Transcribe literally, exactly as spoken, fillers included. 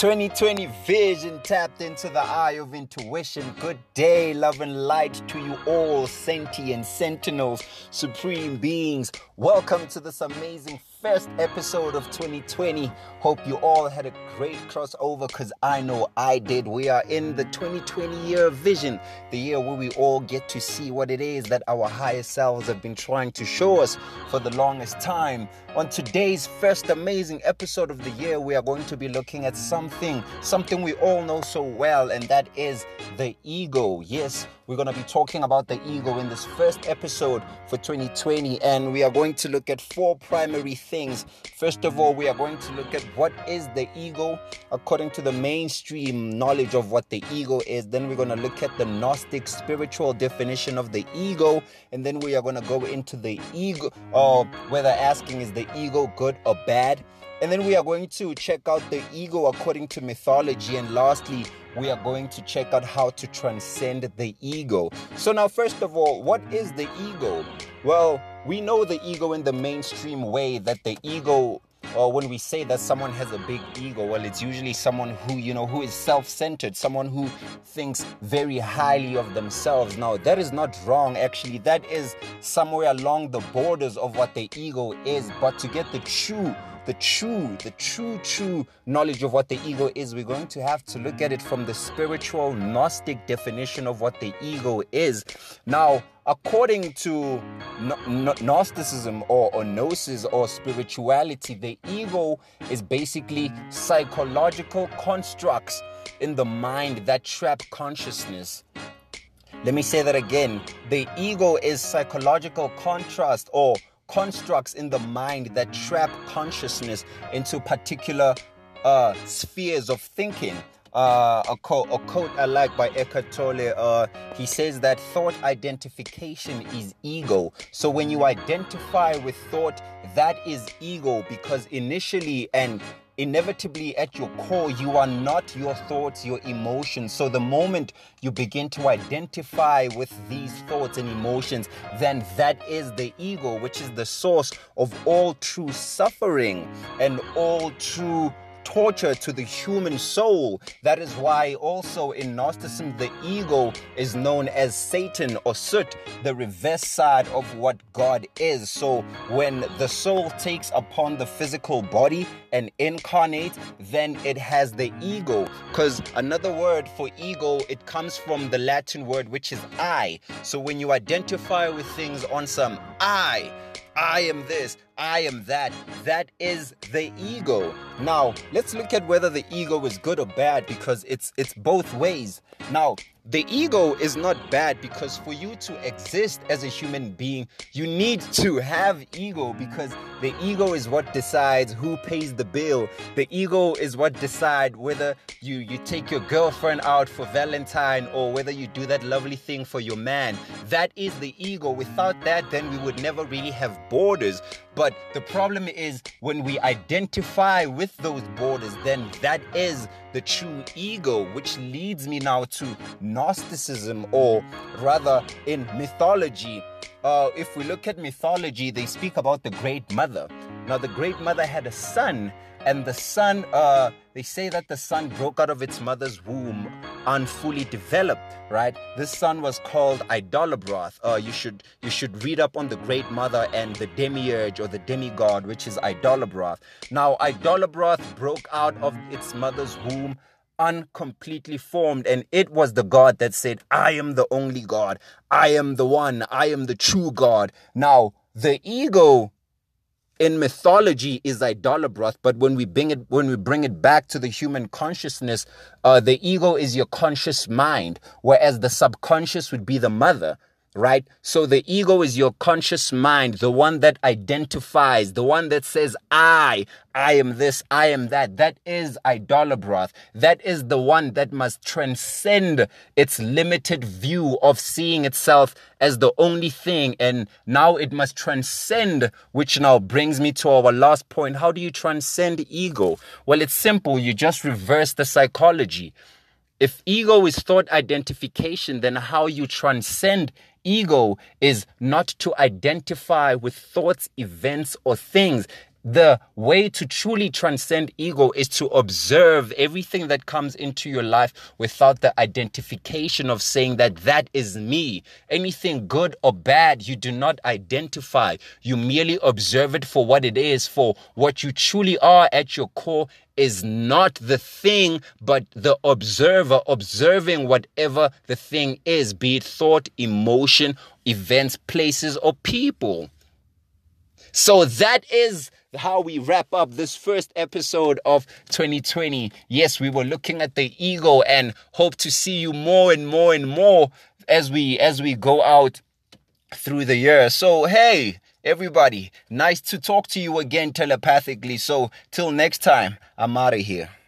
twenty twenty vision tapped into the eye of intuition. Good day, love and light to you all, sentient sentinels, supreme beings. Welcome to this amazing first episode of twenty twenty. Hope you all had a great crossover, because I know I did. We are in the twenty twenty year vision, the year where we all get to see what it is that our higher selves have been trying to show us for the longest time. On today's first amazing episode of the year, we are going to be looking at something, something we all know so well, and that is the ego. Yes, we're going to be talking about the ego in this first episode for twenty twenty, and we are going to look at four primary things. First of all, we are going to look at what is the ego according to the mainstream knowledge of what the ego is. Then we're going to look at the Gnostic spiritual definition of the ego, and then we are going to go into the ego, or whether asking is the ego good or bad. And then we are going to check out the ego according to mythology. And lastly, we are going to check out how to transcend the ego. So now, first of all, what is the ego? Well, we know the ego in the mainstream way, that the ego, or when we say that someone has a big ego, well, it's usually someone who, you know, who is self-centered, someone who thinks very highly of themselves. Now, that is not wrong, actually. That is somewhere along the borders of what the ego is. But to get the true The true, the true, true knowledge of what the ego is, we're going to have to look at it from the spiritual Gnostic definition of what the ego is. Now, according to Gnosticism or, or Gnosis or spirituality, the ego is basically psychological constructs in the mind that trap consciousness. Let me say that again. The ego is psychological contrast or constructs in the mind that trap consciousness into particular uh, spheres of thinking. Uh, a, quote, a quote I like by Eckhart Tolle, uh, he says that thought identification is ego. So when you identify with thought, that is ego, because initially and inevitably at your core, you are not your thoughts, your emotions. So the moment you begin to identify with these thoughts and emotions, then that is the ego, which is the source of all true suffering and all true torture to the human soul. That is why also in Gnosticism, the ego is known as Satan or Sut, the reverse side of what God is. So when the soul takes upon the physical body and incarnates, then it has the ego, because another word for ego, it comes from the Latin word, which is I. So when you identify with things on some I, I am this, I am that, that is the ego. Now, let's look at whether the ego is good or bad, because it's it's both ways. Now, the ego is not bad, because for you to exist as a human being, you need to have ego, because the ego is what decides who pays the bill. The ego is what decides whether you, you take your girlfriend out for Valentine, or whether you do that lovely thing for your man. That is the ego. Without that, then we would never really have borders. But the problem is when we identify with those borders, then that is the true ego, which leads me now to Gnosticism, or rather in mythology. Uh, if we look at mythology, they speak about the Great Mother. Now, the Great Mother had a son, and the son, uh, they say that the son broke out of its mother's womb unfully developed, right? This son was called Yaldabaoth. Uh, you should you should read up on the Great Mother and the demiurge or the demigod, which is Yaldabaoth. Now, Yaldabaoth broke out of its mother's womb uncompletely formed, and it was the God that said, I am the only God, I am the one, I am the true God. Now, the ego in mythology is Yaldabaoth, but when we bring it when we bring it back to the human consciousness, uh, the ego is your conscious mind, whereas the subconscious would be the mother, right? So the ego is your conscious mind, the one that identifies, the one that says, I, I am this, I am that. That is Yaldabaoth. That is the one that must transcend its limited view of seeing itself as the only thing. And now it must transcend, which now brings me to our last point. How do you transcend ego? Well, it's simple. You just reverse the psychology. If ego is thought identification, then how you transcend ego is not to identify with thoughts, events, or things. The way to truly transcend ego is to observe everything that comes into your life without the identification of saying that that is me. Anything good or bad, you do not identify. You merely observe it for what it is, for what you truly are at your core is not the thing, but the observer observing whatever the thing is, be it thought, emotion, events, places, or people. So that is how we wrap up this first episode of twenty twenty. Yes, we were looking at the ego, and hope to see you more and more and more as we as we go out through the year. So hey, everybody, nice to talk to you again telepathically. So till next time, I'm out of here.